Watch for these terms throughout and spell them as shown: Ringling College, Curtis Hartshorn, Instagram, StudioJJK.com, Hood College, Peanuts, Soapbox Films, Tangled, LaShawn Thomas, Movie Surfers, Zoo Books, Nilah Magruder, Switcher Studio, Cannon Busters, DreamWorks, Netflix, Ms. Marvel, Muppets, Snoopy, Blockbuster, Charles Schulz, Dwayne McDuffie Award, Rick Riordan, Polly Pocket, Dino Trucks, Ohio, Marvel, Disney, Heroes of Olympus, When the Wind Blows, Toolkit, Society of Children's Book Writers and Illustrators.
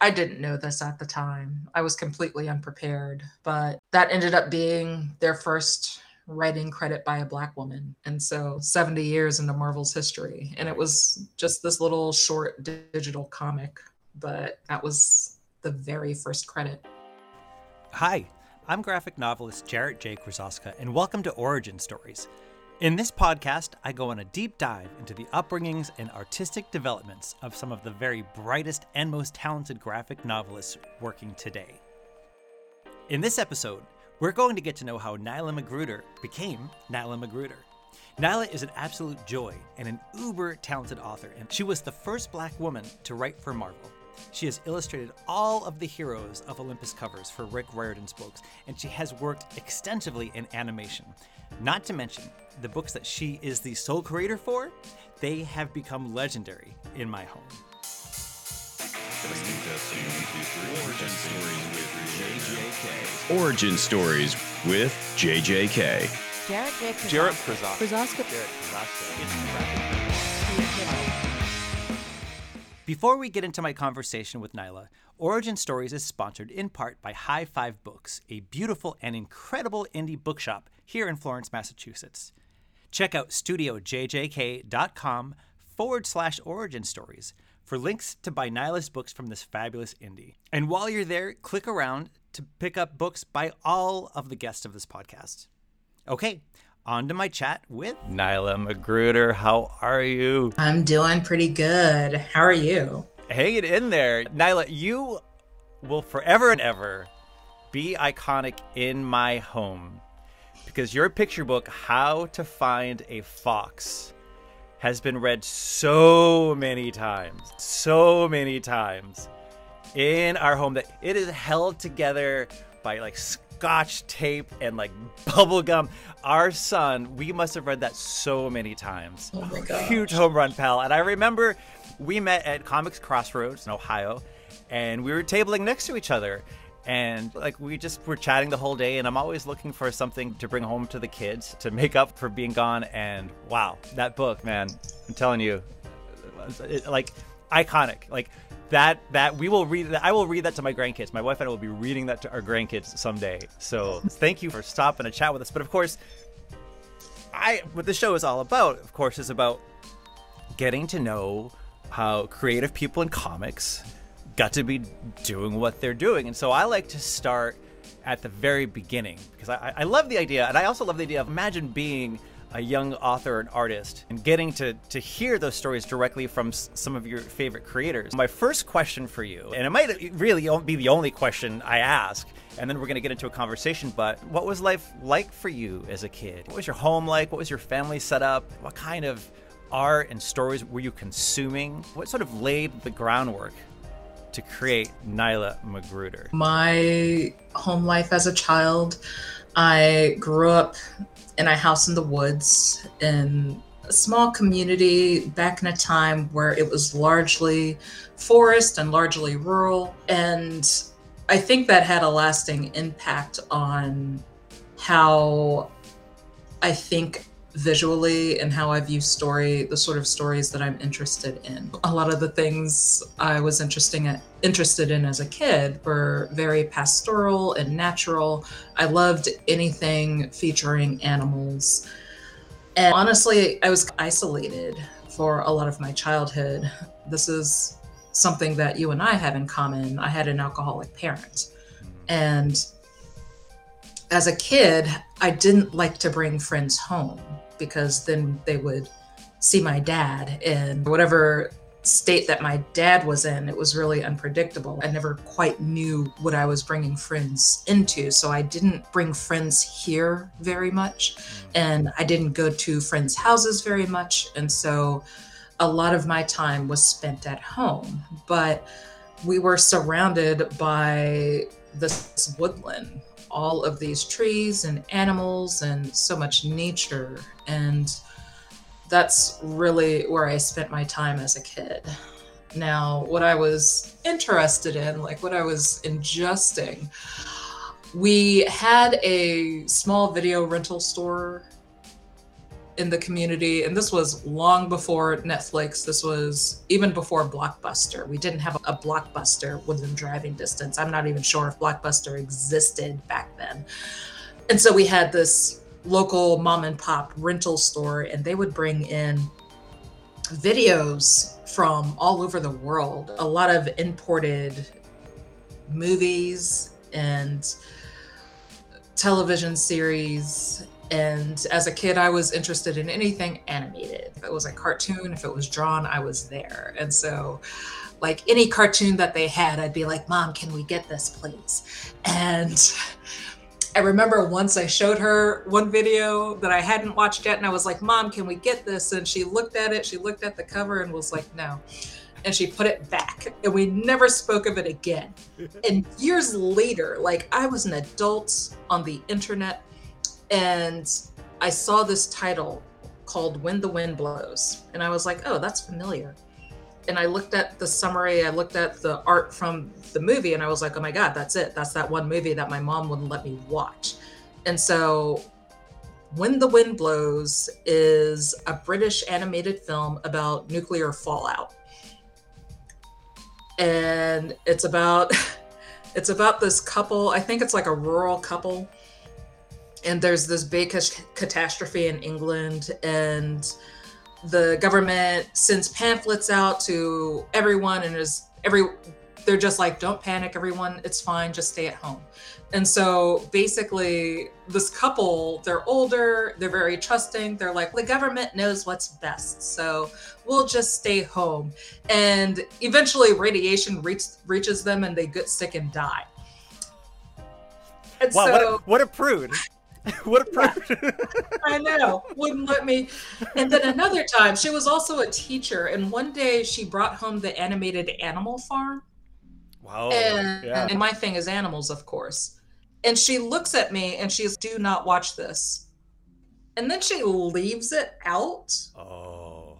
I didn't know this at the time. I was completely unprepared, but that ended up being their first writing credit by a Black woman. And so 70 years into Marvel's history. And it was just this little short digital comic, but that was the very first credit. Hi, I'm graphic novelist Jarrett J. Krosoczka, and welcome to Origin Stories. In this podcast, I go on a deep dive into the upbringings and artistic developments of some of the very brightest and most talented graphic novelists working today. In this episode, we're going to get to know how Nilah Magruder became Nilah Magruder. Nilah is an absolute joy and an uber-talented author, and she was the first Black woman to write for Marvel. She has illustrated all of the Heroes of Olympus covers for Rick Riordan's books, and she has worked extensively in animation. Not to mention, the books that she is the sole creator for, they have become legendary in my home. Origin Stories with JJK. Jarrett Krosoczka. Before we get into my conversation with Nilah, Origin Stories is sponsored in part by High Five Books, a beautiful and incredible indie bookshop here in Florence, Massachusetts. Check out StudioJJK.com/Origin Stories for links to buy Nilah's books from this fabulous indie. And while you're there, click around to pick up books by all of the guests of this podcast. Okay, on to my chat with Nilah Magruder. How are you? I'm doing pretty good. How are you? Hanging in there. Nilah, you will forever and ever be iconic in my home because your picture book, How to Find a Fox, has been read so many times in our home that it is held together by like Scotch tape and like bubble gum. Our son, we must have read that so many times. Oh my gosh. Huge home run, pal. And I remember we met at Comics Crossroads in Ohio, and we were tabling next to each other. And like we just were chatting the whole day, and I'm always looking for something to bring home to the kids to make up for being gone. And wow, that book, man, I'm telling you, it, like iconic, like that we will read that. I will read that to my grandkids. My wife and I will be reading that to our grandkids someday. So thank you for stopping to chat with us. But of course, what the show is all about, of course, is about getting to know how creative people in comics got to be doing what they're doing. And so I like to start at the very beginning because I love the idea. And I also love the idea of imagine being a young author and artist and getting to hear those stories directly from some of your favorite creators. My first question for you, and it might really be the only question I ask, and then we're going to get into a conversation, but what was life like for you as a kid? What was your home like? What was your family set up? What kind of art and stories were you consuming? What sort of laid the groundwork to create Nilah Magruder? My home life as a child, I grew up in a house in the woods in a small community back in a time where it was largely forest and largely rural. And I think that had a lasting impact on how I think visually and how I view the sort of stories that I'm interested in. A lot of the things I was interested in as a kid were very pastoral and natural. I loved anything featuring animals. And honestly, I was isolated for a lot of my childhood. This is something that you and I have in common. I had an alcoholic parent. And as a kid, I didn't like to bring friends home because then they would see my dad, and whatever state that my dad was in, it was really unpredictable. I never quite knew what I was bringing friends into, so I didn't bring friends here very much, and I didn't go to friends' houses very much, and so a lot of my time was spent at home. But we were surrounded by this woodland, all of these trees and animals and so much nature. And that's really where I spent my time as a kid. Now, what I was interested in, like what I was ingesting, we had a small video rental store in the community, and this was long before Netflix. This was even before Blockbuster. We didn't have a Blockbuster within driving distance. I'm not even sure if Blockbuster existed back then. And so we had this local mom and pop rental store, and they would bring in videos from all over the world, a lot of imported movies and television series. And as a kid, I was interested in anything animated. If it was a cartoon, if it was drawn, I was there. And so like any cartoon that they had, I'd be like, Mom, can we get this, please? And I remember once I showed her one video that I hadn't watched yet, and I was like, Mom, can we get this? And she looked at it, she looked at the cover and was like, no. And she put it back, and we never spoke of it again. And years later, like I was an adult on the internet, and I saw this title called When the Wind Blows. And I was like, oh, that's familiar. And I looked at the summary, I looked at the art from the movie, and I was like, oh my God, that's it. That's that one movie that my mom wouldn't let me watch. And so When the Wind Blows is a British animated film about nuclear fallout. And it's about this couple, I think it's like a rural couple. And there's this big catastrophe in England, and the government sends pamphlets out to everyone, and they're just like, don't panic, everyone, it's fine, just stay at home. And so basically this couple, they're older, they're very trusting, they're like, the government knows what's best, so we'll just stay home. And eventually radiation reaches them, and they get sick and die. And wow, so, what a prude. What a prude. Yeah, I know, wouldn't let me. And then another time, she was also a teacher, and one day she brought home the animated Animal Farm. Wow. And my thing is animals, of course. And she looks at me and she's, do not watch this. And then she leaves it out. Oh.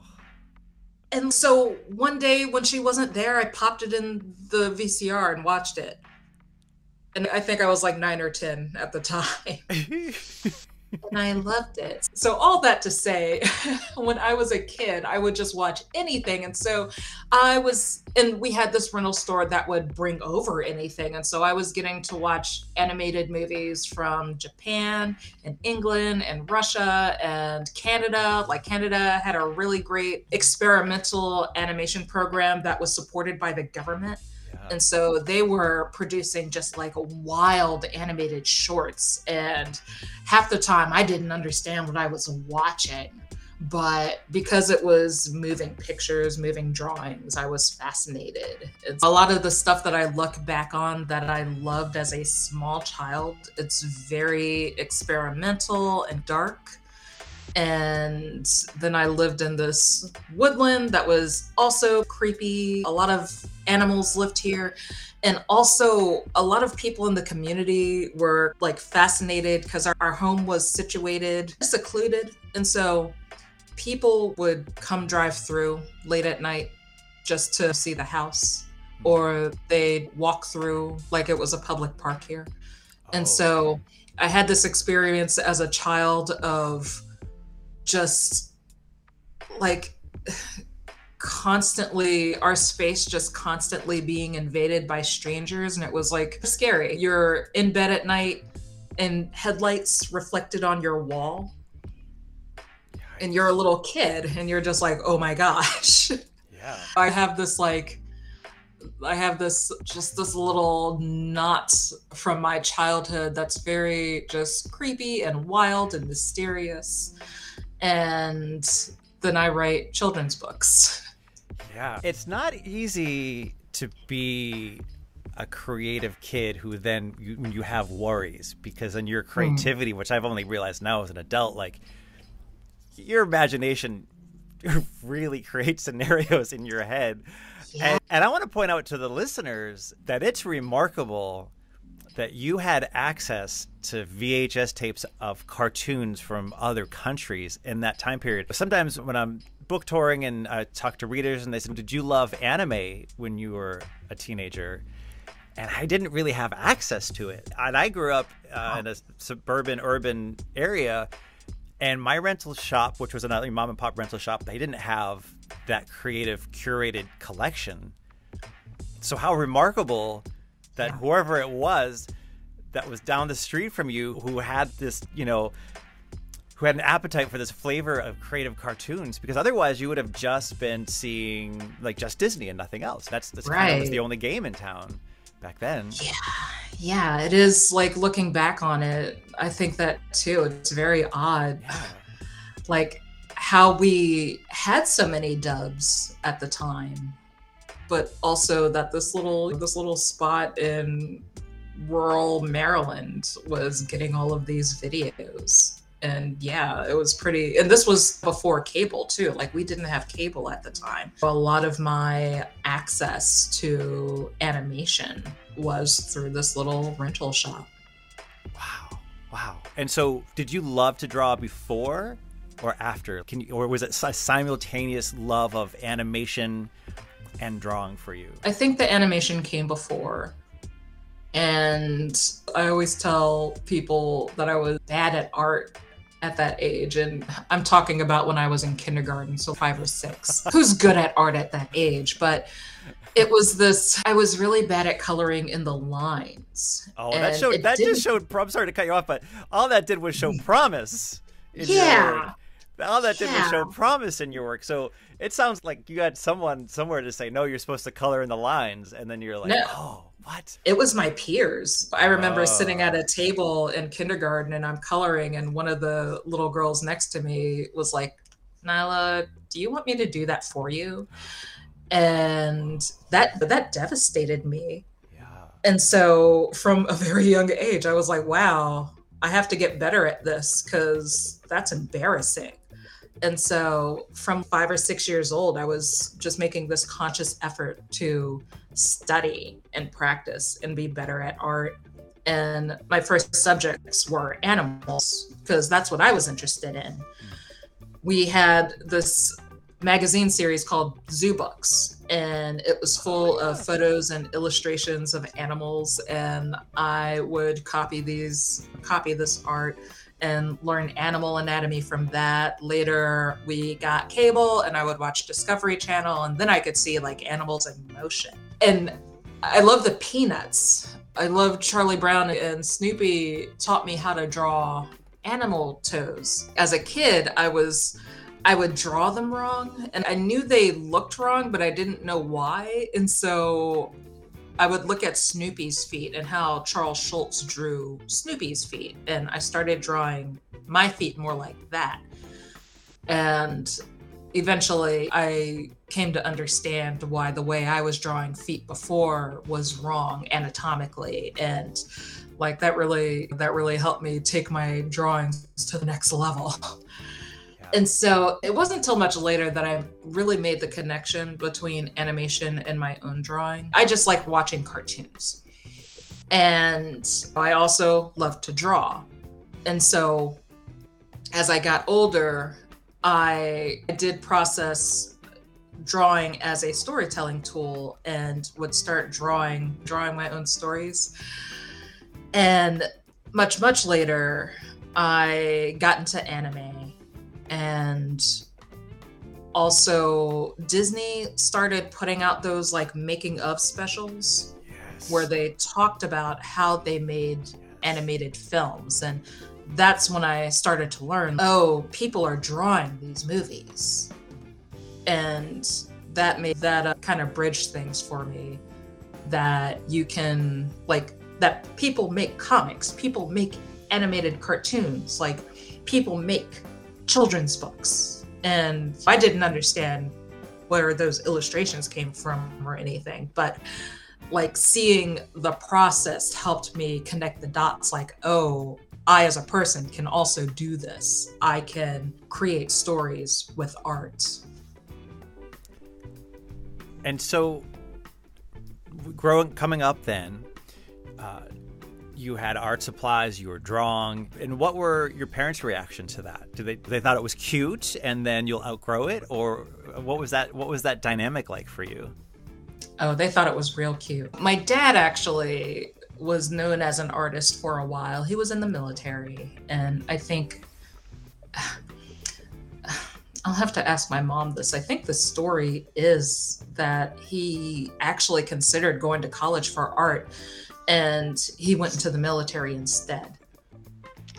And so one day when she wasn't there, I popped it in the VCR and watched it. And I think I was like 9 or 10 at the time. And I loved it. So all that to say, when I was a kid, I would just watch anything. And so we had this rental store that would bring over anything. And so I was getting to watch animated movies from Japan and England and Russia and Canada. Like Canada had a really great experimental animation program that was supported by the government. And so they were producing just like wild animated shorts. And half the time I didn't understand what I was watching, but because it was moving pictures, moving drawings, I was fascinated. It's a lot of the stuff that I look back on that I loved as a small child. It's very experimental and dark. And then I lived in this woodland that was also creepy. A lot of animals lived here. And also a lot of people in the community were like fascinated because our home was situated, secluded. And so people would come drive through late at night just to see the house, or they'd walk through like it was a public park here. Oh. And so I had this experience as a child of just like constantly, our space just constantly being invaded by strangers. And it was like scary. You're in bed at night and headlights reflected on your wall. Yeah, and you're a little kid and you're just like, oh my gosh. Yeah. I have this little knot from my childhood that's very just creepy and wild and mysterious. And then I write children's books. Yeah. It's not easy to be a creative kid who then you have worries, because then your creativity, which I've only realized now as an adult, like your imagination really creates scenarios in your head. Yeah. And I want to point out to the listeners that it's remarkable that you had access to VHS tapes of cartoons from other countries in that time period. Sometimes when I'm book touring and I talk to readers and they say, did you love anime when you were a teenager? And I didn't really have access to it. And I grew up in a suburban, urban area. And my rental shop, which was another mom and pop rental shop, they didn't have that creative curated collection. So how remarkable that whoever it was that was down the street from you who had this, you know, who had an appetite for this flavor of creative cartoons, because otherwise you would have just been seeing like just Disney and nothing else. That's right. Kind of was the only game in town back then. Yeah, it is, like, looking back on it, I think that too, it's very odd. Yeah. Like how we had so many dubs at the time, but also that this little spot in rural Maryland was getting all of these videos. And yeah, it was pretty, and this was before cable too. Like we didn't have cable at the time. A lot of my access to animation was through this little rental shop. Wow. And so did you love to draw before or after? Or was it a simultaneous love of animation and drawing for you? I think the animation came before. And I always tell people that I was bad at art at that age. And I'm talking about when I was in kindergarten, so 5 or 6. Who's good at art at that age? But it was this, I was really bad at coloring in the lines. Oh, and that just showed, I'm sorry to cut you off, but all that did was show promise. Yeah. All that did was show promise in your work. So it sounds like you had someone somewhere to say, no, you're supposed to color in the lines. And then you're like, no. Oh. What? It was my peers. I remember sitting at a table in kindergarten and I'm coloring and one of the little girls next to me was like, Nilah, do you want me to do that for you? And that devastated me. Yeah. And so from a very young age, I was like, wow, I have to get better at this because that's embarrassing. And so from 5 or 6 years old, I was just making this conscious effort to study and practice and be better at art. And my first subjects were animals because that's what I was interested in. We had this magazine series called Zoo Books, and it was full of photos and illustrations of animals. And I would copy this art and learn animal anatomy from that. Later, we got cable and I would watch Discovery Channel, and then I could see like animals in motion. And I love the Peanuts. I love Charlie Brown, and Snoopy taught me how to draw animal toes. As a kid, I would draw them wrong, and I knew they looked wrong, but I didn't know why. And so I would look at Snoopy's feet and how Charles Schulz drew Snoopy's feet. And I started drawing my feet more like that. And eventually I came to understand why the way I was drawing feet before was wrong anatomically. And like that really helped me take my drawings to the next level. And so it wasn't until much later that I really made the connection between animation and my own drawing. I just like watching cartoons. And I also loved to draw. And so as I got older, I did process drawing as a storytelling tool and would start drawing my own stories. And much later, I got into anime. And also Disney started putting out those like making of specials where they talked about how they made animated films. And that's when I started to learn, oh, people are drawing these movies. And that made that kind of bridge things for me, that you can like, that people make comics, people make animated cartoons, like people make children's books. And I didn't understand where those illustrations came from or anything, but like seeing the process helped me connect the dots, like, oh, I as a person can also do this. I can create stories with art. And so coming up then, you had art supplies, you were drawing. And what were your parents' reaction to that? Did they thought it was cute and then you'll outgrow it? Or what was that dynamic like for you? Oh, they thought it was real cute. My dad actually was known as an artist for a while. He was in the military. And I think I'll have to ask my mom this. I think the story is that he actually considered going to college for art, and he went into the military instead.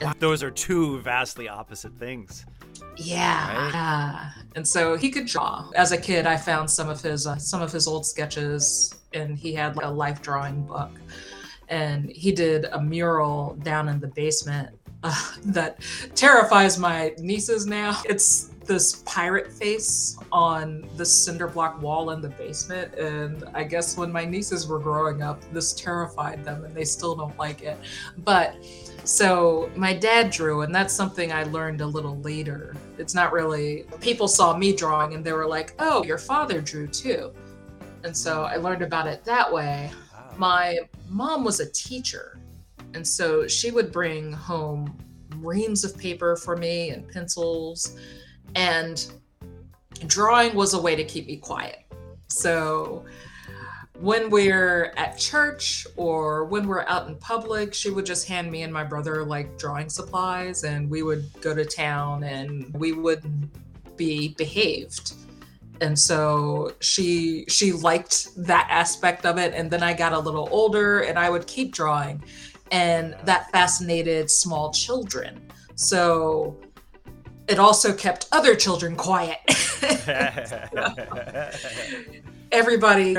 Wow, those are two vastly opposite things. Yeah. Right? And so he could draw. As a kid, I found some of his old sketches, and he had like a life drawing book. And he did a mural down in the basement that terrifies my nieces now. It's this pirate face on the cinder block wall in the basement. And I guess when my nieces were growing up, this terrified them and they still don't like it. But so my dad drew, and that's something I learned a little later. It's not really, people saw me drawing and they were like, oh, your father drew too. And so I learned about it that way. Wow. My mom was a teacher. And so she would bring home reams of paper for me and pencils. And drawing was a way to keep me quiet. So when we're at church or when we're out in public, she would just hand me and my brother like drawing supplies, and we would go to town and we would be behaved. And so she liked that aspect of it. And then I got a little older and I would keep drawing, and that fascinated small children. So it also kept other children quiet. Everybody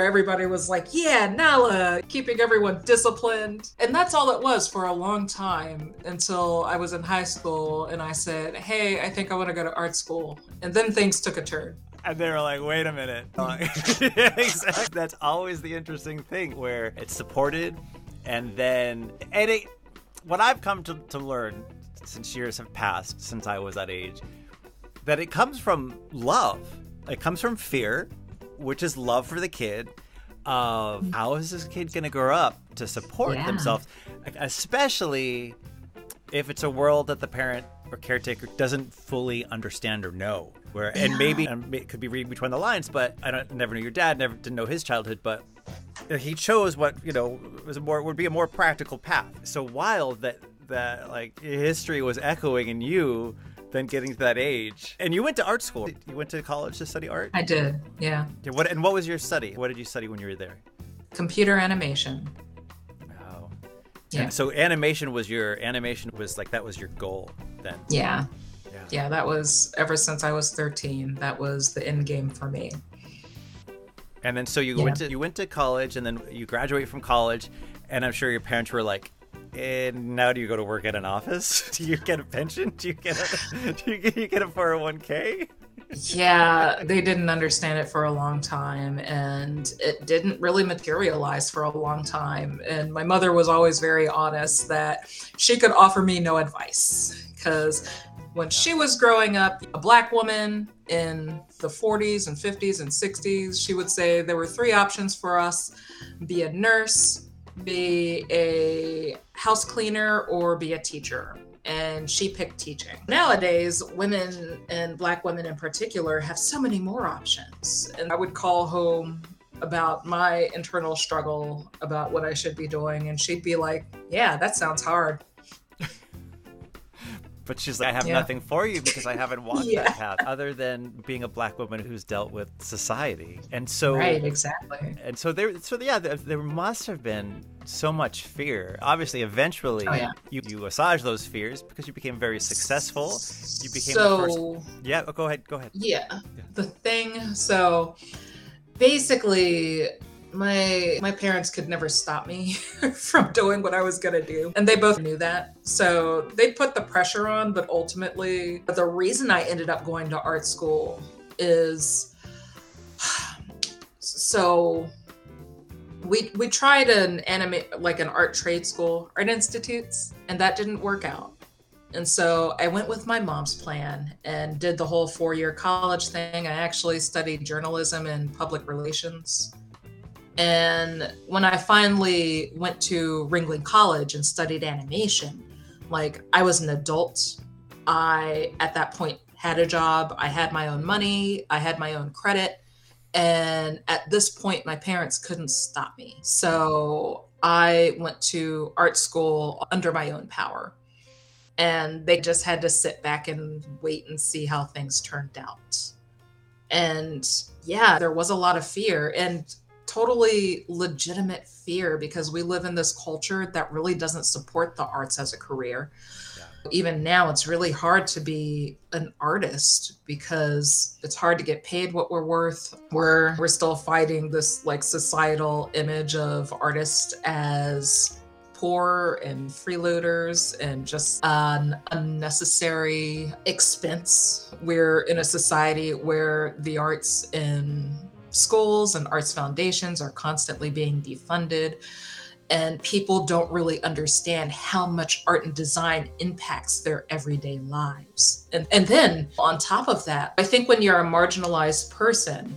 was like, yeah, Nilah, keeping everyone disciplined. And that's all it was for a long time, until I was in high school and I said, hey, I think I want to go to art school. And then things took a turn. And they were like, wait a minute. Exactly. That's always the interesting thing, where it's supported. And then what I've come to learn, since years have passed since I was that age, that it comes from love. It comes from fear, which is love for the kid, of how is this kid going to grow up to support themselves, especially if it's a world that the parent or caretaker doesn't fully understand or know. And maybe it could be reading between the lines, but I never knew your dad, never didn't know his childhood, but he chose what, would be a more practical path. So wild that like history was echoing in you then getting to that age. And you went to art school. You went to college to study art? I did, yeah. What was your study? What did you study when you were there? Computer animation. Wow. Yeah. And so animation was that was your goal then? Yeah. Yeah, that was ever since I was 13. That was the end game for me. And then so you went to college, and then you graduate from college, and I'm sure your parents were like, and now do you go to work at an office? Do you get a pension? Do you get a 401k? Yeah, they didn't understand it for a long time, and it didn't really materialize for a long time. And my mother was always very honest that she could offer me no advice, because when she was growing up, a Black woman in the 40s and 50s and 60s, she would say there were three options for us: be a nurse, be a house cleaner, or be a teacher. And she picked teaching. Nowadays, women, and Black women in particular, have so many more options. And I would call home about my internal struggle about what I should be doing, and she'd be like, yeah, that sounds hard. But she's like, I have nothing for you, because I haven't walked that path, other than being a Black woman who's dealt with society. And so, right, exactly. And so there must have been so much fear. Obviously, eventually, you assuage those fears, because you became very successful. You became the first. Yeah, oh, go ahead. Yeah. So basically, my parents could never stop me from doing what I was gonna do. And they both knew that. So they put the pressure on, but ultimately the reason I ended up going to art school is, so we tried an art trade school, art institutes, and that didn't work out. And so I went with my mom's plan and did the whole 4-year college thing. I actually studied journalism and public relations. And when I finally went to Ringling College and studied animation, like, I was an adult. I, at that point, had a job. I had my own money. I had my own credit. And at this point, my parents couldn't stop me. So I went to art school under my own power. And they just had to sit back and wait and see how things turned out. And yeah, there was a lot of fear, and totally legitimate fear, because we live in this culture that really doesn't support the arts as a career. Yeah. Even now, it's really hard to be an artist because it's hard to get paid what we're worth. We're still fighting this like societal image of artists as poor and freeloaders and just an unnecessary expense. We're in a society where the arts in schools and arts foundations are constantly being defunded, and people don't really understand how much art and design impacts their everyday lives. And then on top of that, I think when you're a marginalized person,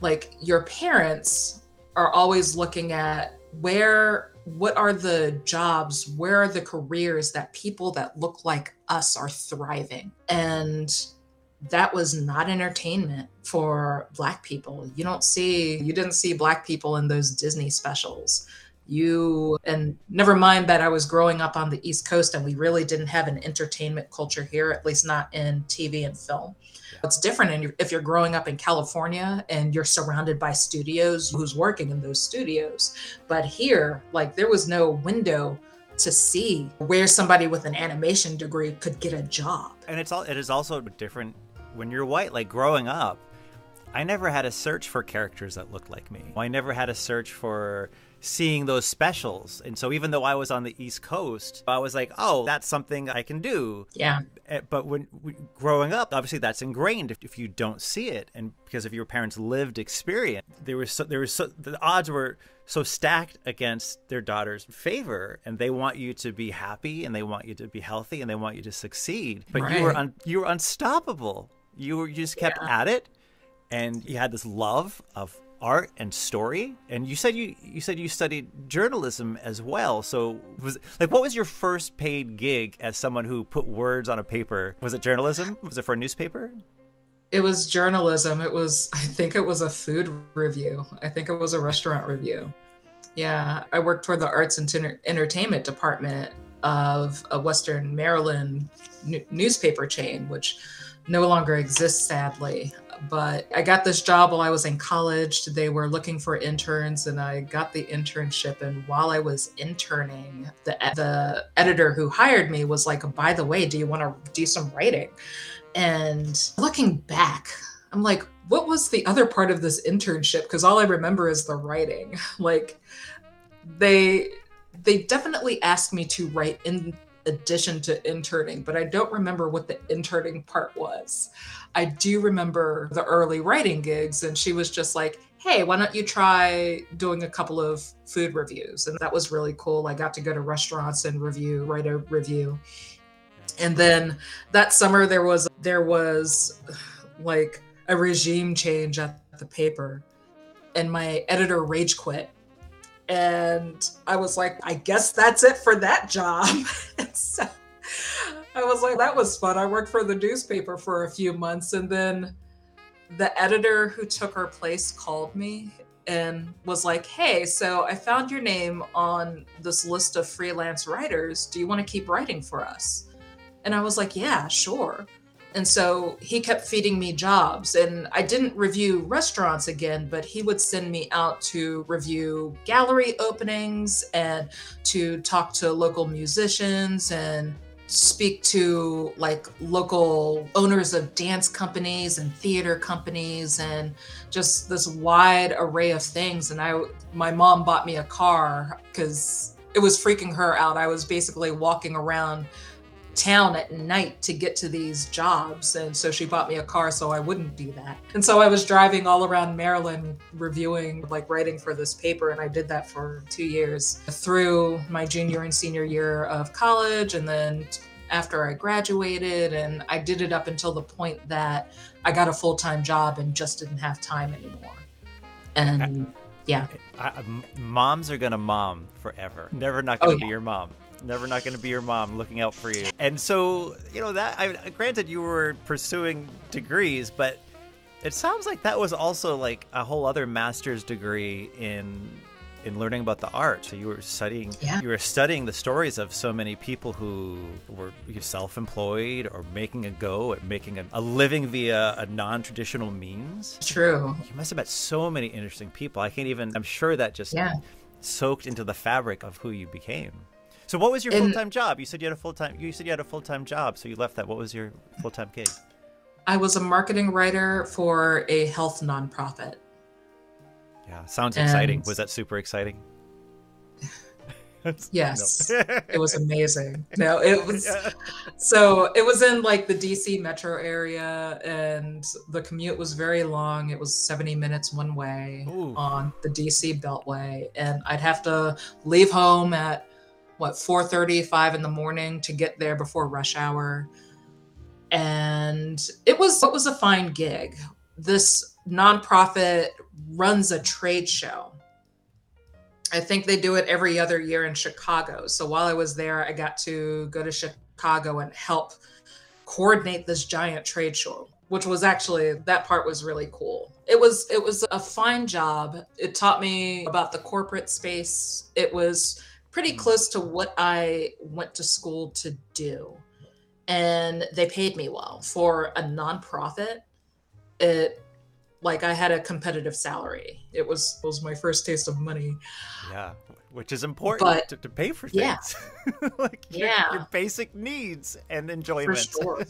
like your parents are always looking at what are the jobs, where are the careers that people that look like us are thriving? And that was not entertainment for Black people. You didn't see Black people in those Disney specials. And never mind that I was growing up on the East Coast and we really didn't have an entertainment culture here, at least not in TV and film. It's different if you're growing up in California and you're surrounded by studios, who's working in those studios. But here, like, there was no window to see where somebody with an animation degree could get a job. And it is also different when you're white. Like, growing up, I never had a search for characters that looked like me. I never had a search for seeing those specials. And so even though I was on the East Coast, I was like, oh, that's something I can do. Yeah. But when growing up, obviously that's ingrained if you don't see it. And because of your parents' lived experience, the odds were so stacked against their daughter's favor, and they want you to be happy and they want you to be healthy and they want you to succeed. But right. you were unstoppable. You just kept at it, and you had this love of art and story. And you said you studied journalism as well. So what was your first paid gig as someone who put words on a paper? Was it journalism? Was it for a newspaper? It was journalism. I think it was a food review. I think it was a restaurant review. Yeah, I worked for the arts and entertainment department of a Western Maryland newspaper chain, which no longer exists, sadly. But I got this job while I was in college. They were looking for interns, and I got the internship. And while I was interning, the editor who hired me was like, by the way, do you want to do some writing? And looking back, I'm like, what was the other part of this internship? Because all I remember is the writing. Like, they definitely asked me to write in addition to interning, but I don't remember what the interning part was. I do remember the early writing gigs, and she was just like, hey, why don't you try doing a couple of food reviews? And that was really cool. I got to go to restaurants and write a review. And then that summer there was like a regime change at the paper, and my editor rage quit. And I was like, I guess that's it for that job. And so I was like, that was fun. I worked for the newspaper for a few months. And then the editor who took her place called me and was like, hey, so I found your name on this list of freelance writers. Do you want to keep writing for us? And I was like, yeah, sure. And so he kept feeding me jobs, and I didn't review restaurants again, but he would send me out to review gallery openings and to talk to local musicians and speak to like local owners of dance companies and theater companies and just this wide array of things. And my mom bought me a car because it was freaking her out. I was basically walking around town at night to get to these jobs, and so she bought me a car so I wouldn't do that. And so I was driving all around Maryland reviewing, like writing for this paper, and I did that for 2 years through my junior and senior year of college, and then after I graduated. And I did it up until the point that I got a full-time job and just didn't have time anymore. And yeah, moms are gonna mom forever. Never not gonna be your mom. Never not going to be your mom, looking out for you. And so, granted you were pursuing degrees, but it sounds like that was also like a whole other master's degree in in learning about the art. So you were studying, the stories of so many people who were self-employed or making a go at making a living via a non-traditional means. True. You must have met so many interesting people. I'm sure that just soaked into the fabric of who you became. So what was your full-time job? You said you had a full-time job, so you left that. What was your full-time gig? I was a marketing writer for a health nonprofit. Yeah, sounds exciting. Was that super exciting? Yes, it was amazing. No, it was. Yeah. So it was in like the DC metro area, and the commute was very long. It was 70 minutes one way on the DC Beltway, and I'd have to leave home at 4:30, 5 in the morning to get there before rush hour. And it was a fine gig. This nonprofit runs a trade show. I think they do it every other year in Chicago. So while I was there, I got to go to Chicago and help coordinate this giant trade show, which was actually, that part was really cool. It was a fine job. It taught me about the corporate space. It was pretty close to what I went to school to do. And they paid me well for a nonprofit. I had a competitive salary. It was my first taste of money. Yeah, which is important to pay for things. Yeah. Your basic needs and enjoyment. For sure.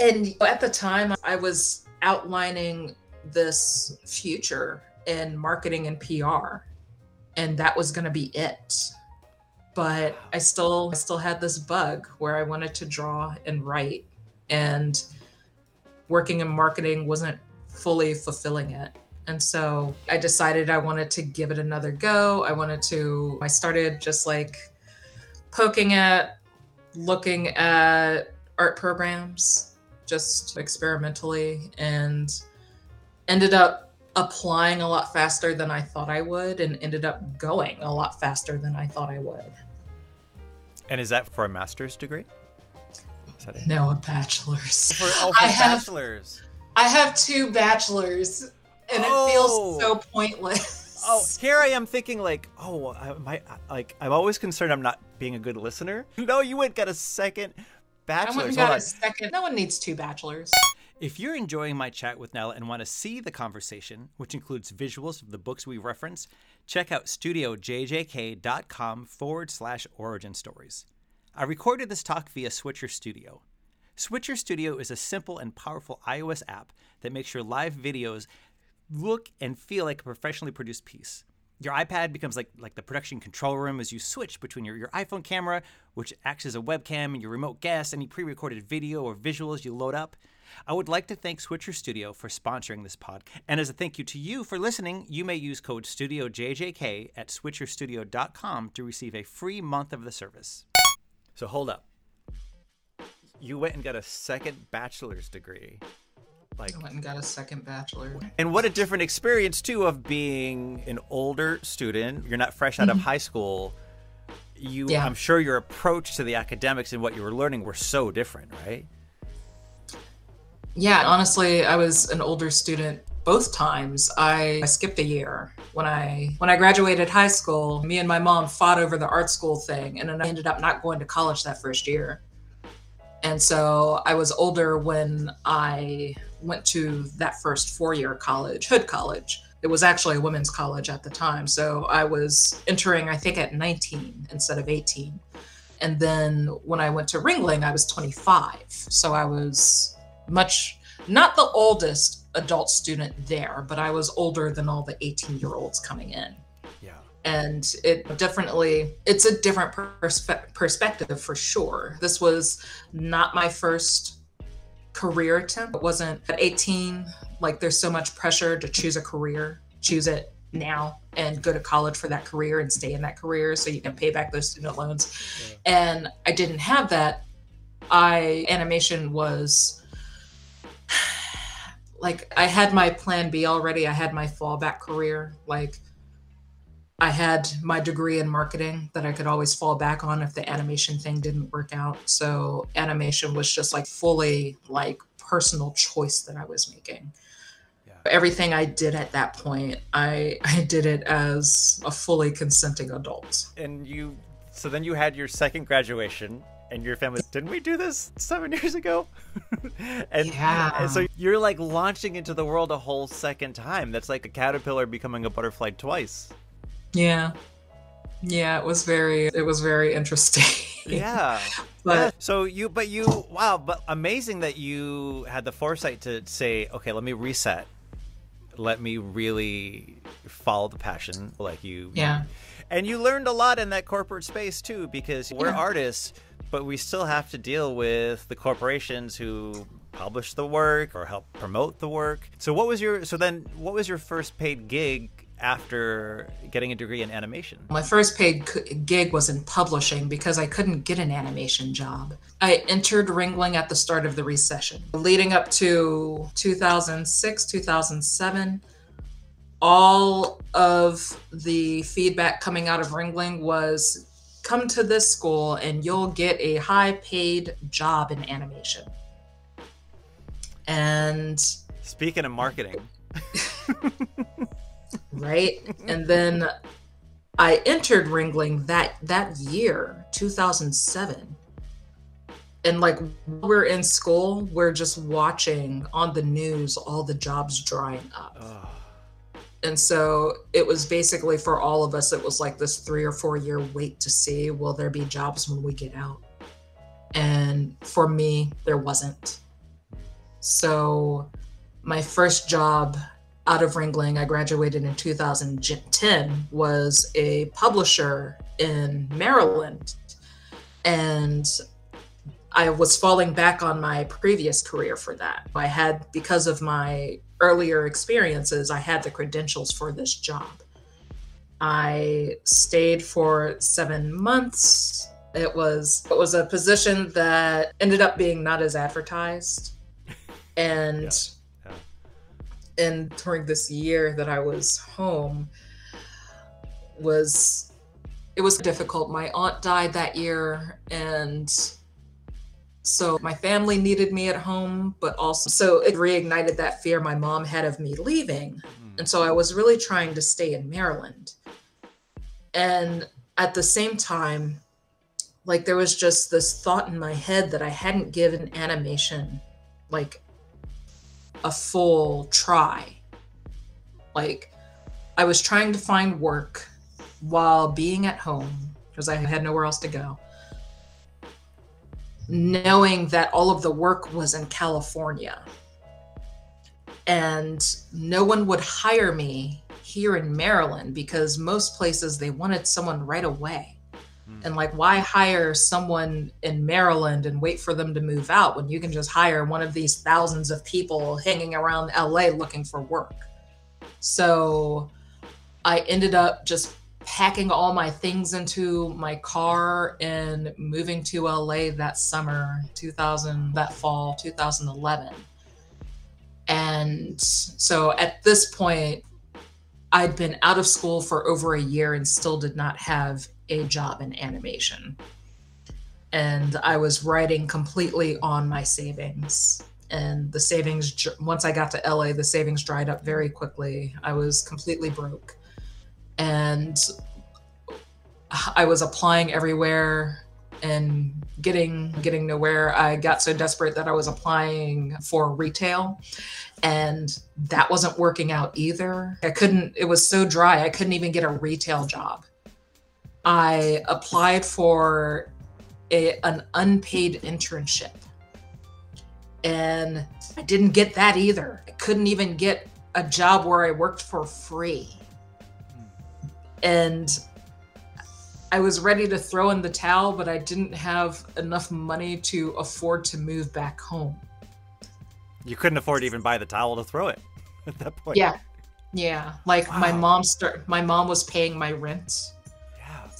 And at the time, I was outlining this future in marketing and PR, and that was going to be it. But I still had this bug where I wanted to draw and write, and working in marketing wasn't fully fulfilling it. And so I decided I wanted to give it another go. I started just looking at art programs, just experimentally, and ended up applying a lot faster than I thought I would, and ended up going a lot faster than I thought I would. And is that for a master's degree? No, a bachelor's. Bachelor's. I have two bachelors, and it feels so pointless. Oh, here I am thinking I'm always concerned I'm not being a good listener. No, you went got a second bachelor's. I went and got a second. No one needs two bachelors. If you're enjoying my chat with Nilah and want to see the conversation, which includes visuals of the books we reference, check out StudioJJK.com /origin stories. I recorded this talk via Switcher Studio. Switcher Studio is a simple and powerful iOS app that makes your live videos look and feel like a professionally produced piece. Your iPad becomes like the production control room as you switch between your iPhone camera, which acts as a webcam, and your remote guest, any pre-recorded video or visuals you load up. I would like to thank Switcher Studio for sponsoring this podcast. And as a thank you to you for listening, you may use code StudioJJK at SwitcherStudio.com to receive a free month of the service. So hold up. You went and got a second bachelor's degree. I went and got a second bachelor. And what a different experience, too, of being an older student. You're not fresh out of high school. I'm sure your approach to the academics and what you were learning were so different, right? Yeah, honestly, I was an older student both times. I skipped a year. When I graduated high school, me and my mom fought over the art school thing, and then I ended up not going to college that first year. And so I was older when I went to that first four-year college, Hood College. It was actually a women's college at the time. So I was entering, I think, at 19 instead of 18. And then when I went to Ringling, I was 25. So I was not the oldest adult student there, but I was older than all the 18-year-olds coming in. Yeah. And it's a different perspective for sure. This was not my first career attempt. It wasn't at 18, there's so much pressure to choose a career, choose it now and go to college for that career and stay in that career so you can pay back those student loans. Yeah. And I didn't have that. Animation was I had my plan B already. I had my fallback career. I had my degree in marketing that I could always fall back on if the animation thing didn't work out. So animation was just fully personal choice that I was making. Yeah. Everything I did at that point, I did it as a fully consenting adult. And you, so then you had your second graduation and your family, didn't we do this 7 years ago? And so you're like launching into the world a whole second time. That's like a caterpillar becoming a butterfly twice. Yeah. Yeah, it was very interesting. Yeah. But amazing that you had the foresight to say, okay, let me reset. Let me really follow the passion like you. Yeah. And you learned a lot in that corporate space too, because we're artists, but we still have to deal with the corporations who publish the work or help promote the work. So what was your first paid gig after getting a degree in animation? My first paid gig was in publishing because I couldn't get an animation job. I entered Ringling at the start of the recession. Leading up to 2006, 2007, all of the feedback coming out of Ringling was, come to this school and you'll get a high paid job in animation. And speaking of marketing. Right. And then I entered Ringling that year, 2007. And like we're in school, we're just watching on the news all the jobs drying up. Oh. And so it was basically for all of us, it was like this 3 or 4 year wait to see, will there be jobs when we get out? And for me, there wasn't. So my first job out of Ringling, I graduated in 2010, was a publisher in Maryland. And I was falling back on my previous career for that. I had, because of my earlier experiences, I had the credentials for this job. I stayed for 7 months. It was a position that ended up being not as advertised. And And during this year that I was home, it was difficult. My aunt died that year, and so my family needed me at home, but also so it reignited that fear my mom had of me leaving. And so I was really trying to stay in Maryland. And at the same time, like there was just this thought in my head that I hadn't given animation like a full try. Like I was trying to find work while being at home because I had nowhere else to go, knowing that all of the work was in California and no one would hire me here in Maryland because most places they wanted someone right away. And like, why hire someone in Maryland and wait for them to move out when you can just hire one of these thousands of people hanging around LA looking for work? So I ended up just packing all my things into my car and moving to LA that summer, that fall, 2011. And so at this point, I'd been out of school for over a year and still did not have a job in animation. And I was writing completely on my savings. And the savings, once I got to LA, the savings dried up very quickly. I was completely broke. And I was applying everywhere and getting nowhere. I got so desperate that I was applying for retail and that wasn't working out either. It was so dry, I couldn't even get a retail job. I applied for an unpaid internship and I didn't get that either. I couldn't even get a job where I worked for free. And I was ready to throw in the towel, but I didn't have enough money to afford to move back home. You couldn't afford to even buy the towel to throw it at that point. Yeah. Like wow. My mom was paying my rent.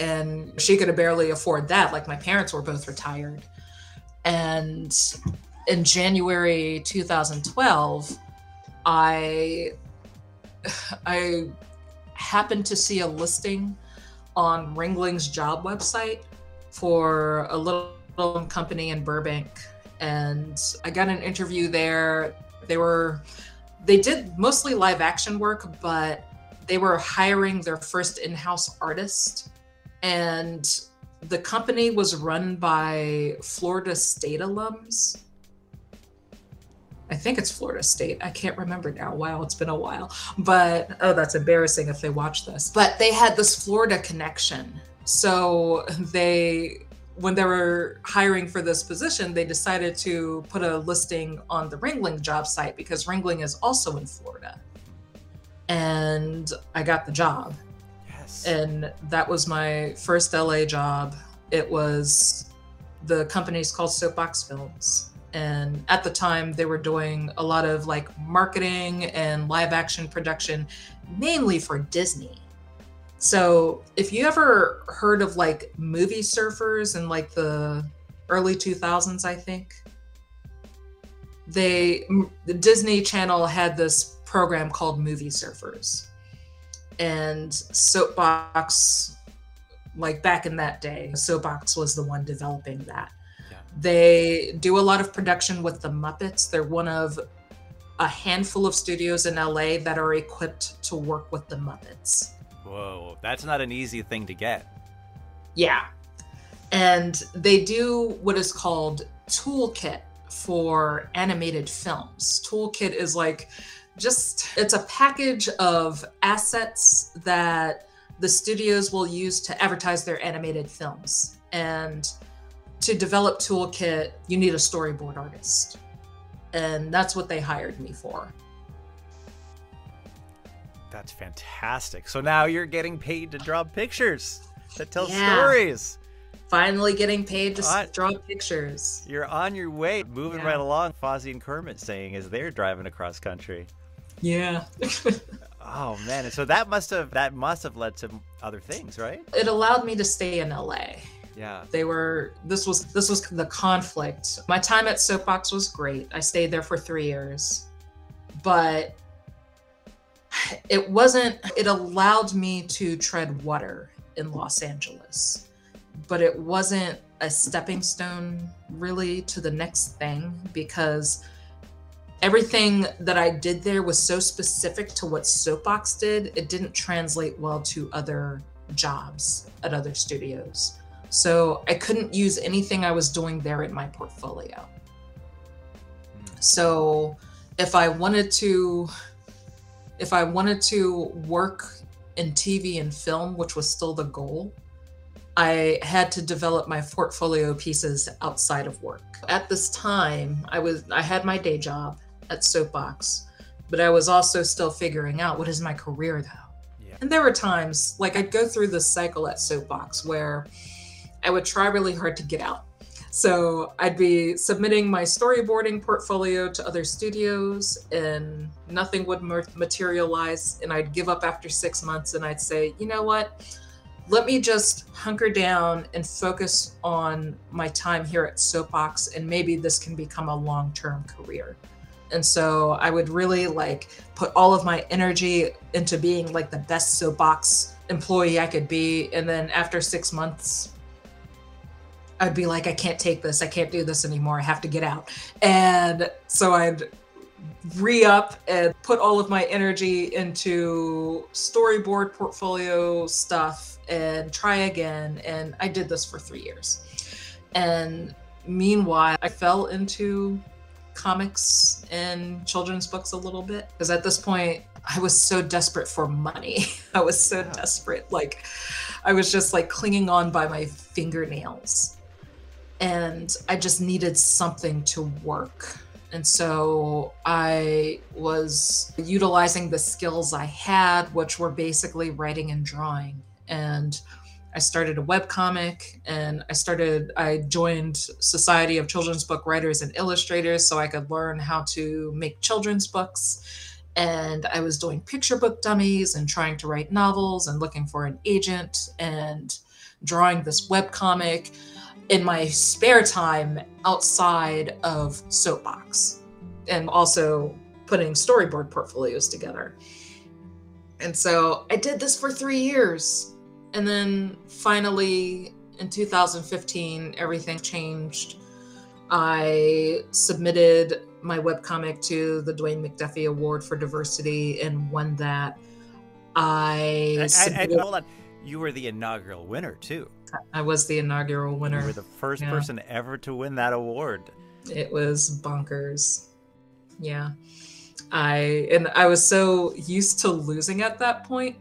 And she could have barely afford that. Like my parents were both retired. And in January 2012, I happened to see a listing on Ringling's job website for a little company in Burbank. And I got an interview there. They were They did mostly live action work, but they were hiring their first in-house artist. And the company was run by Florida State alums. I think it's Florida State. I can't remember now. Wow, it's been a while. But, oh, that's embarrassing if they watch this. But they had this Florida connection. So they, when they were hiring for this position, they decided to put a listing on the Ringling job site because Ringling is also in Florida. And I got the job. Yes. And that was my first LA job. It was, the company's called Soapbox Films. And at the time they were doing a lot of like marketing and live action production, mainly for Disney. So if you ever heard of like Movie Surfers in like the early 2000s, I think, the Disney Channel had this program called Movie Surfers. And Soapbox, like back in that day, Soapbox was the one developing that. Yeah. They do a lot of production with the Muppets. They're one of a handful of studios in LA that are equipped to work with the Muppets. Whoa, that's not an easy thing to get. Yeah. And they do what is called Toolkit for animated films. Toolkit is like just, it's a package of assets that the studios will use to advertise their animated films. And to develop Toolkit, you need a storyboard artist. And that's what they hired me for. That's fantastic. So now you're getting paid to draw pictures that tell stories. Finally getting paid to draw pictures. You're on your way, moving right along. Fozzie and Kermit saying as they're driving across country. Yeah. Oh man. And so that must have led to other things, right? It allowed me to stay in LA. Yeah. This was the conflict. My time at Soapbox was great. I stayed there for 3 years, but it allowed me to tread water in Los Angeles, but it wasn't a stepping stone really to the next thing, because everything that I did there was so specific to what Soapbox did. It didn't translate well to other jobs at other studios. So I couldn't use anything I was doing there in my portfolio. So if I wanted to work in TV and film, which was still the goal, I had to develop my portfolio pieces outside of work. At this time, I had my day job at Soapbox, but I was also still figuring out what is my career though. Yeah. And there were times, like I'd go through this cycle at Soapbox where I would try really hard to get out. So I'd be submitting my storyboarding portfolio to other studios and nothing would materialize. And I'd give up after 6 months and I'd say, you know what, let me just hunker down and focus on my time here at Soapbox, and maybe this can become a long-term career. And so I would really like put all of my energy into being like the best Soapbox employee I could be. And then after 6 months, I'd be like, I can't take this. I can't do this anymore. I have to get out. And so I'd re-up and put all of my energy into storyboard portfolio stuff and try again. And I did this for 3 years. And meanwhile, I fell into comics and children's books a little bit, because at this point I was so desperate for money. I was so desperate. Like I was just like clinging on by my fingernails. And I just needed something to work. And so I was utilizing the skills I had, which were basically writing and drawing. And I started a webcomic, and I joined Society of Children's Book Writers and Illustrators so I could learn how to make children's books. And I was doing picture book dummies and trying to write novels and looking for an agent and drawing this webcomic in my spare time outside of Soapbox, and also putting storyboard portfolios together. And so I did this for 3 years. And then finally in 2015, everything changed. I submitted my webcomic to the Dwayne McDuffie Award for Diversity and won that. Hold on. You were the inaugural winner, too. I was the inaugural winner. You were the first person ever to win that award. It was bonkers. Yeah. I was so used to losing at that point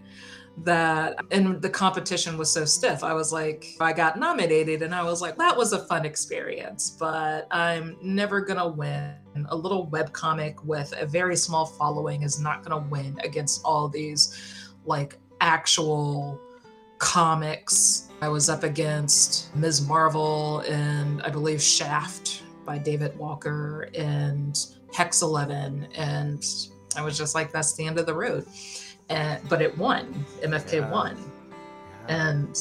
and the competition was so stiff. I was like, I got nominated and I was like, that was a fun experience, but I'm never going to win. A little webcomic with a very small following is not going to win against all these like actual comics. I was up against Ms. Marvel and I believe Shaft by David Walker and Hex 11. And I was just like, that's the end of the road. But it won. MFK won. Yeah. And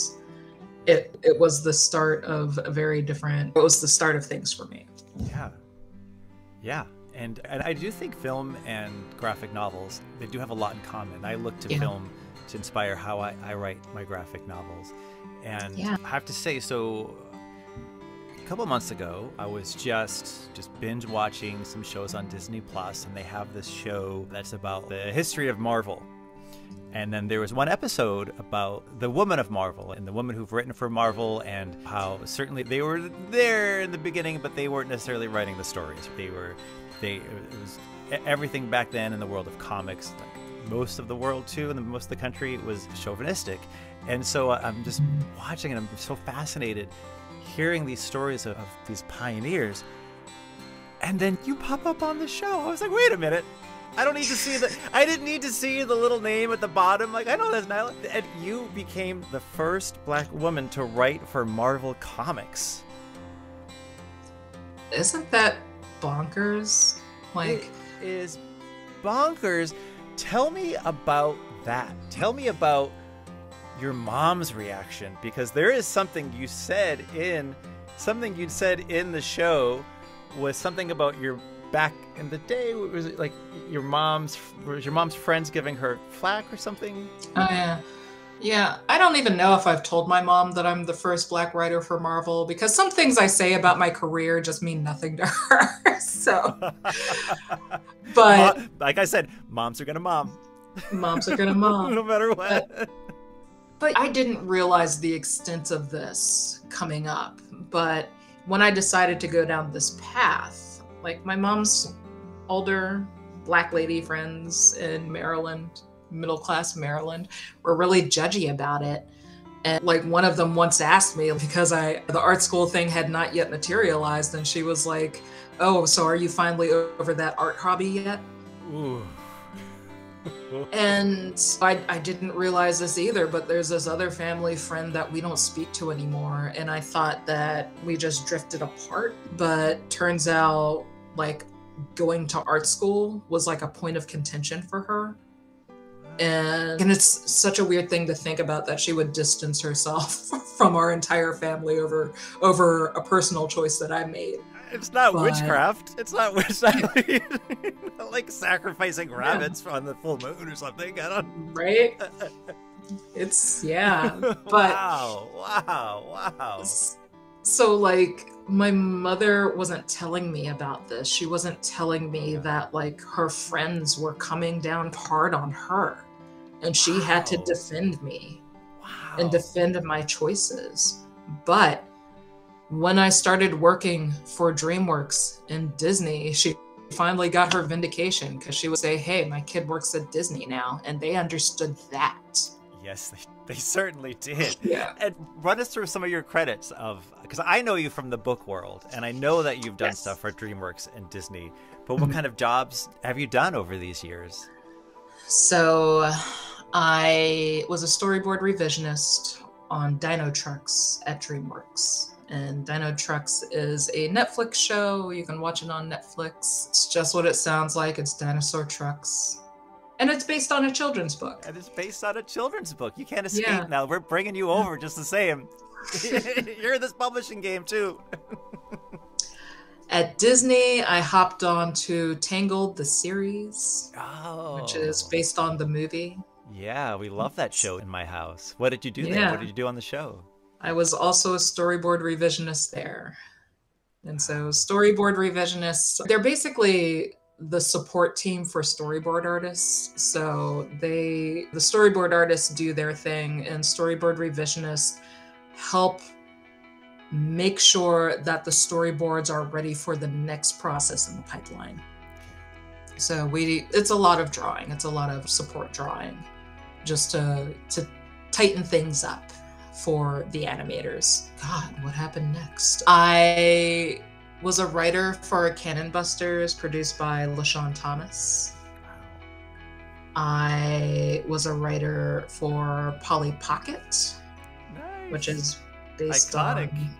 it was the start of a very different, it was the start of things for me. Yeah. Yeah. And I do think film and graphic novels, they do have a lot in common. I look to film to inspire how I write my graphic novels. And I have to say, so a couple months ago, I was just binge watching some shows on Disney Plus, and they have this show that's about the history of Marvel. And then there was one episode about the women of Marvel and the women who've written for Marvel and how certainly they were there in the beginning, but they weren't necessarily writing the stories. It was everything back then in the world of comics, like most of the world too, and most of the country was chauvinistic. And so I'm just watching and I'm so fascinated hearing these stories of these pioneers. And then you pop up on the show. I was like, wait a minute. I didn't need to see the little name at the bottom. Like, I know that's Nilah. And you became the first Black woman to write for Marvel Comics. Isn't that bonkers? Like, it is bonkers. Tell me about that. Tell me about your mom's reaction, because there is something you'd said in the show was something about your. Back in the day, was it like your mom's friends giving her flack or something? Oh yeah. I don't even know if I've told my mom that I'm the first Black writer for Marvel, because some things I say about my career just mean nothing to her. So, but like I said, moms are gonna mom. Moms are gonna mom, no matter what. But I didn't realize the extent of this coming up. But when I decided to go down this path. Like my mom's older Black lady friends in Maryland, middle-class Maryland, were really judgy about it. And like one of them once asked me, because the art school thing had not yet materialized, and she was like, oh, so are you finally over that art hobby yet? Ooh. And I didn't realize this either, but there's this other family friend that we don't speak to anymore. And I thought that we just drifted apart, but turns out like going to art school was like a point of contention for her. And it's such a weird thing to think about that she would distance herself from our entire family over a personal choice that I made. It's not witchcraft. It's not witchcraft. Like sacrificing rabbits on the full moon or something. I don't. Right? It's, yeah. But Wow. So, like, my mother wasn't telling me about this. She wasn't telling me that, like, her friends were coming down hard on her. And she had to defend me and defend my choices. But when I started working for DreamWorks and Disney, she finally got her vindication, because she would say, hey, my kid works at Disney now. And they understood that. Yes, they certainly did. Yeah. And run us through some of your credits because I know you from the book world, and I know that you've done stuff for DreamWorks and Disney, but what kind of jobs have you done over these years? So I was a storyboard revisionist on Dino Trucks at DreamWorks. And Dino Trucks is a Netflix show. You can watch it on Netflix. It's just what it sounds like. It's dinosaur trucks. And it's based on a children's book. You can't escape now. We're bringing you over just the same. You're in this publishing game too. At Disney, I hopped on to Tangled, the series, which is based on the movie. Yeah, we love that show in my house. What did you do there? What did you do on the show? I was also a storyboard revisionist there. And so storyboard revisionists, they're basically the support team for storyboard artists. So the storyboard artists do their thing, and storyboard revisionists help make sure that the storyboards are ready for the next process in the pipeline. So it's a lot of drawing. It's a lot of support drawing just to tighten things up for the animators. God, what happened next? I was a writer for Cannon Busters, produced by LaShawn Thomas. I was a writer for Polly Pocket, which is based iconic. On...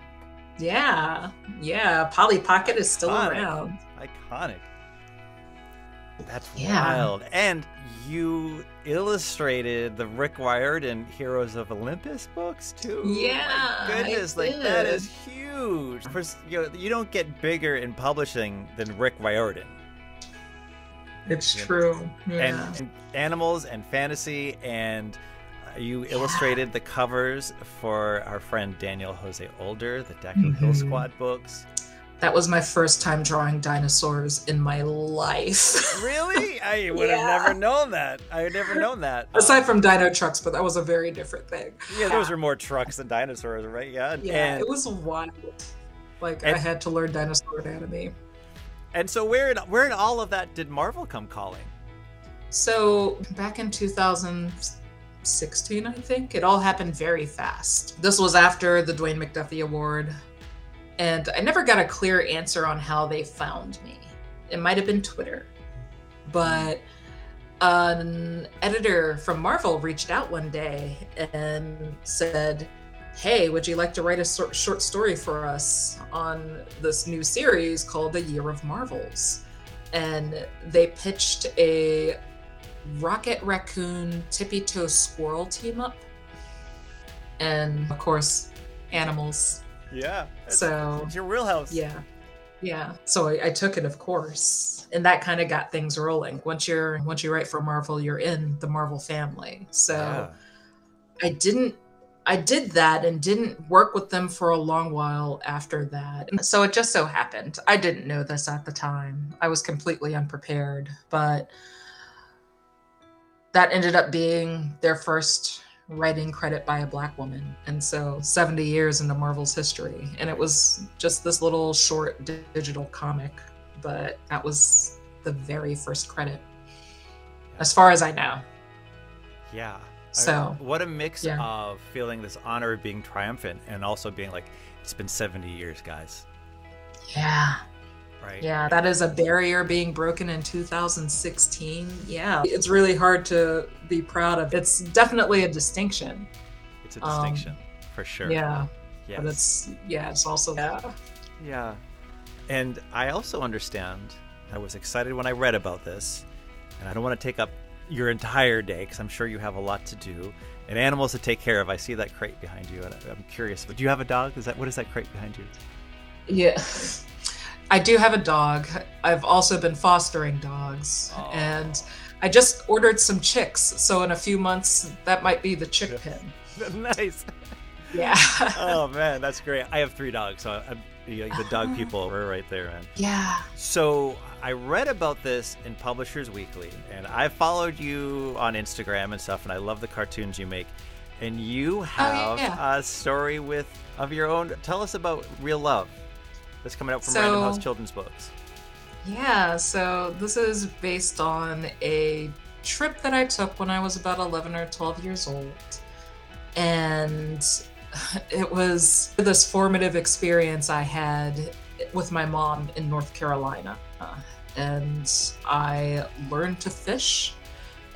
Yeah, Polly Pocket is still around. Iconic. That's wild. And you illustrated the Rick Riordan Heroes of Olympus books too. Yeah. My goodness, that is huge. First, you don't get bigger in publishing than Rick Riordan. It's true. Yeah. And animals and fantasy, and you illustrated the covers for our friend Daniel Jose Older, the Deku Hill Squad books. That was my first time drawing dinosaurs in my life. Really? I would have never known that. I would never known that. Aside from Dino Trucks, but that was a very different thing. Yeah, those were more trucks than dinosaurs, right? Yeah. Yeah, it was wild. Like, I had to learn dinosaur anatomy. And so where in all of that did Marvel come calling? So back in 2016, I think, it all happened very fast. This was after the Dwayne McDuffie Award. And I never got a clear answer on how they found me. It might have been Twitter, but an editor from Marvel reached out one day and said, hey, would you like to write a short story for us on this new series called The Year of Marvels? And they pitched a Rocket Raccoon Tippy Toe Squirrel team up. And of course, animals. Yeah. So it's your wheelhouse. Yeah. So I took it, of course, and that kind of got things rolling. Once you write for Marvel, you're in the Marvel family. So I did that and didn't work with them for a long while after that. So it just so happened. I didn't know this at the time. I was completely unprepared, but that ended up being their first writing credit by a Black woman. And so 70 years into Marvel's history. And it was just this little short digital comic, but that was the very first credit, as far as I know. Yeah. So what a mix of feeling this honor of being triumphant and also being like, it's been 70 years, guys. Yeah. Right. Yeah, that is a barrier being broken in 2016. Yeah, it's really hard to be proud of. It's definitely a distinction. It's a distinction, for sure. Yeah, yes. But it's also that. Yeah, and I also understand. I was excited when I read about this, and I don't want to take up your entire day because I'm sure you have a lot to do and animals to take care of. I see that crate behind you, and I'm curious. But do you have a dog? What is that crate behind you? Yeah. I do have a dog. I've also been fostering dogs. Aww. And I just ordered some chicks. So in a few months, that might be the chick pen. Nice. Yeah. Oh man, that's great. I have 3 dogs, so the dog people were right there, man. Yeah. So I read about this in Publishers Weekly, and I followed you on Instagram and stuff, and I love the cartoons you make. And you have a story of your own. Tell us about Real Love. That's coming out from Random House Children's Books. Yeah, so this is based on a trip that I took when I was about 11 or 12 years old. And it was this formative experience I had with my mom in North Carolina. And I learned to fish,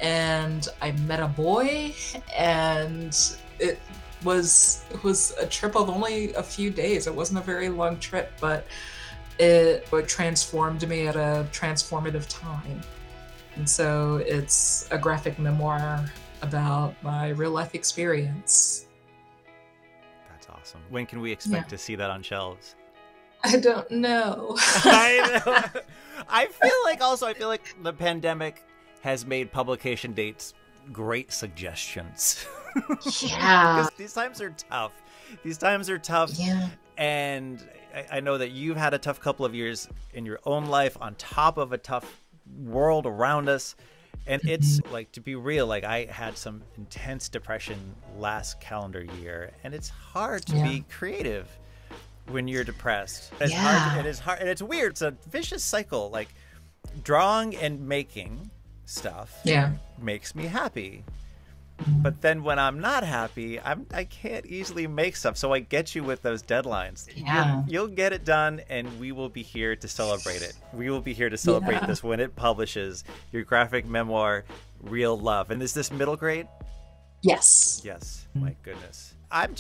and I met a boy, and it was a trip of only a few days. It wasn't a very long trip, but it transformed me at a transformative time. And so it's a graphic memoir about my real life experience. That's awesome. When can we expect to see that on shelves? I don't know. I know. I feel like the pandemic has made publication dates great suggestions. Yeah. These times are tough. Yeah. And I know that you've had a tough couple of years in your own life on top of a tough world around us. And it's like, to be real, like I had some intense depression last calendar year, and it's hard to be creative when you're depressed. It's hard. It is hard. And it's weird. It's a vicious cycle, like drawing and making stuff makes me happy. But then when I'm not happy, I can't easily make stuff. So I get you with those deadlines. Yeah. You'll get it done, and we will be here to celebrate it. We will be here to celebrate this when it publishes, your graphic memoir, Real Love. And is this middle grade? Yes. Yes. My goodness. I'm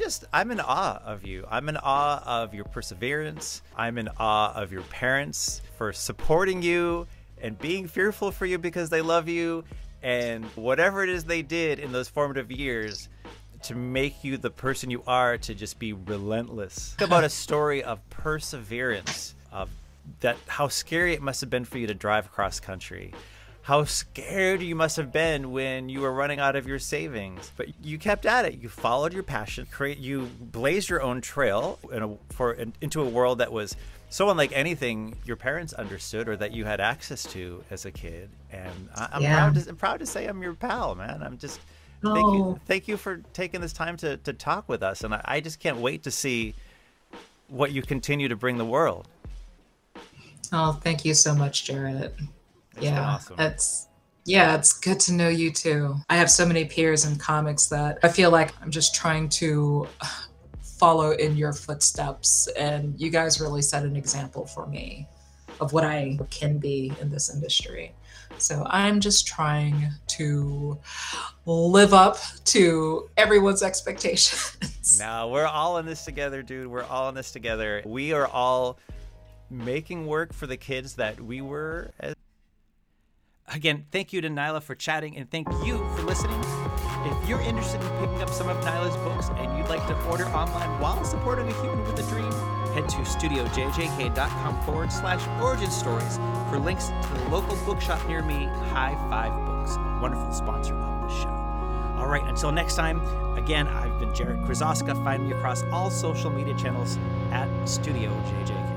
in awe of you. I'm in awe of your perseverance. I'm in awe of your parents for supporting you and being fearful for you because they love you. And whatever it is they did in those formative years to make you the person you are, to just be relentless. Think about a story of perseverance, of that, how scary it must have been for you to drive cross country, how scared you must have been when you were running out of your savings. But you kept at it. You followed your passion. You blazed your own trail into a world that was so unlike anything your parents understood or that you had access to as a kid. And I'm proud to say I'm your pal, man. I'm just thank you for taking this time to talk with us. And I just can't wait to see what you continue to bring the world. Oh, thank you so much, Jarrett. It's been awesome. It's good to know you too. I have so many peers in comics that I feel like I'm just trying to follow in your footsteps, and you guys really set an example for me of what I can be in this industry. So I'm just trying to live up to everyone's expectations. No, we're all in this together, dude. We're all in this together. We are all making work for the kids that we were. Again, thank you to Nilah for chatting, and thank you for listening. If you're interested in picking up some of Nilah's books and you'd like to order online while supporting a human with a dream, head to StudioJJK.com/origin stories for links to the local bookshop near me, High Five Books, a wonderful sponsor of the show. All right, until next time, again, I've been Jarrett Krosoczka. Find me across all social media channels at StudioJJK.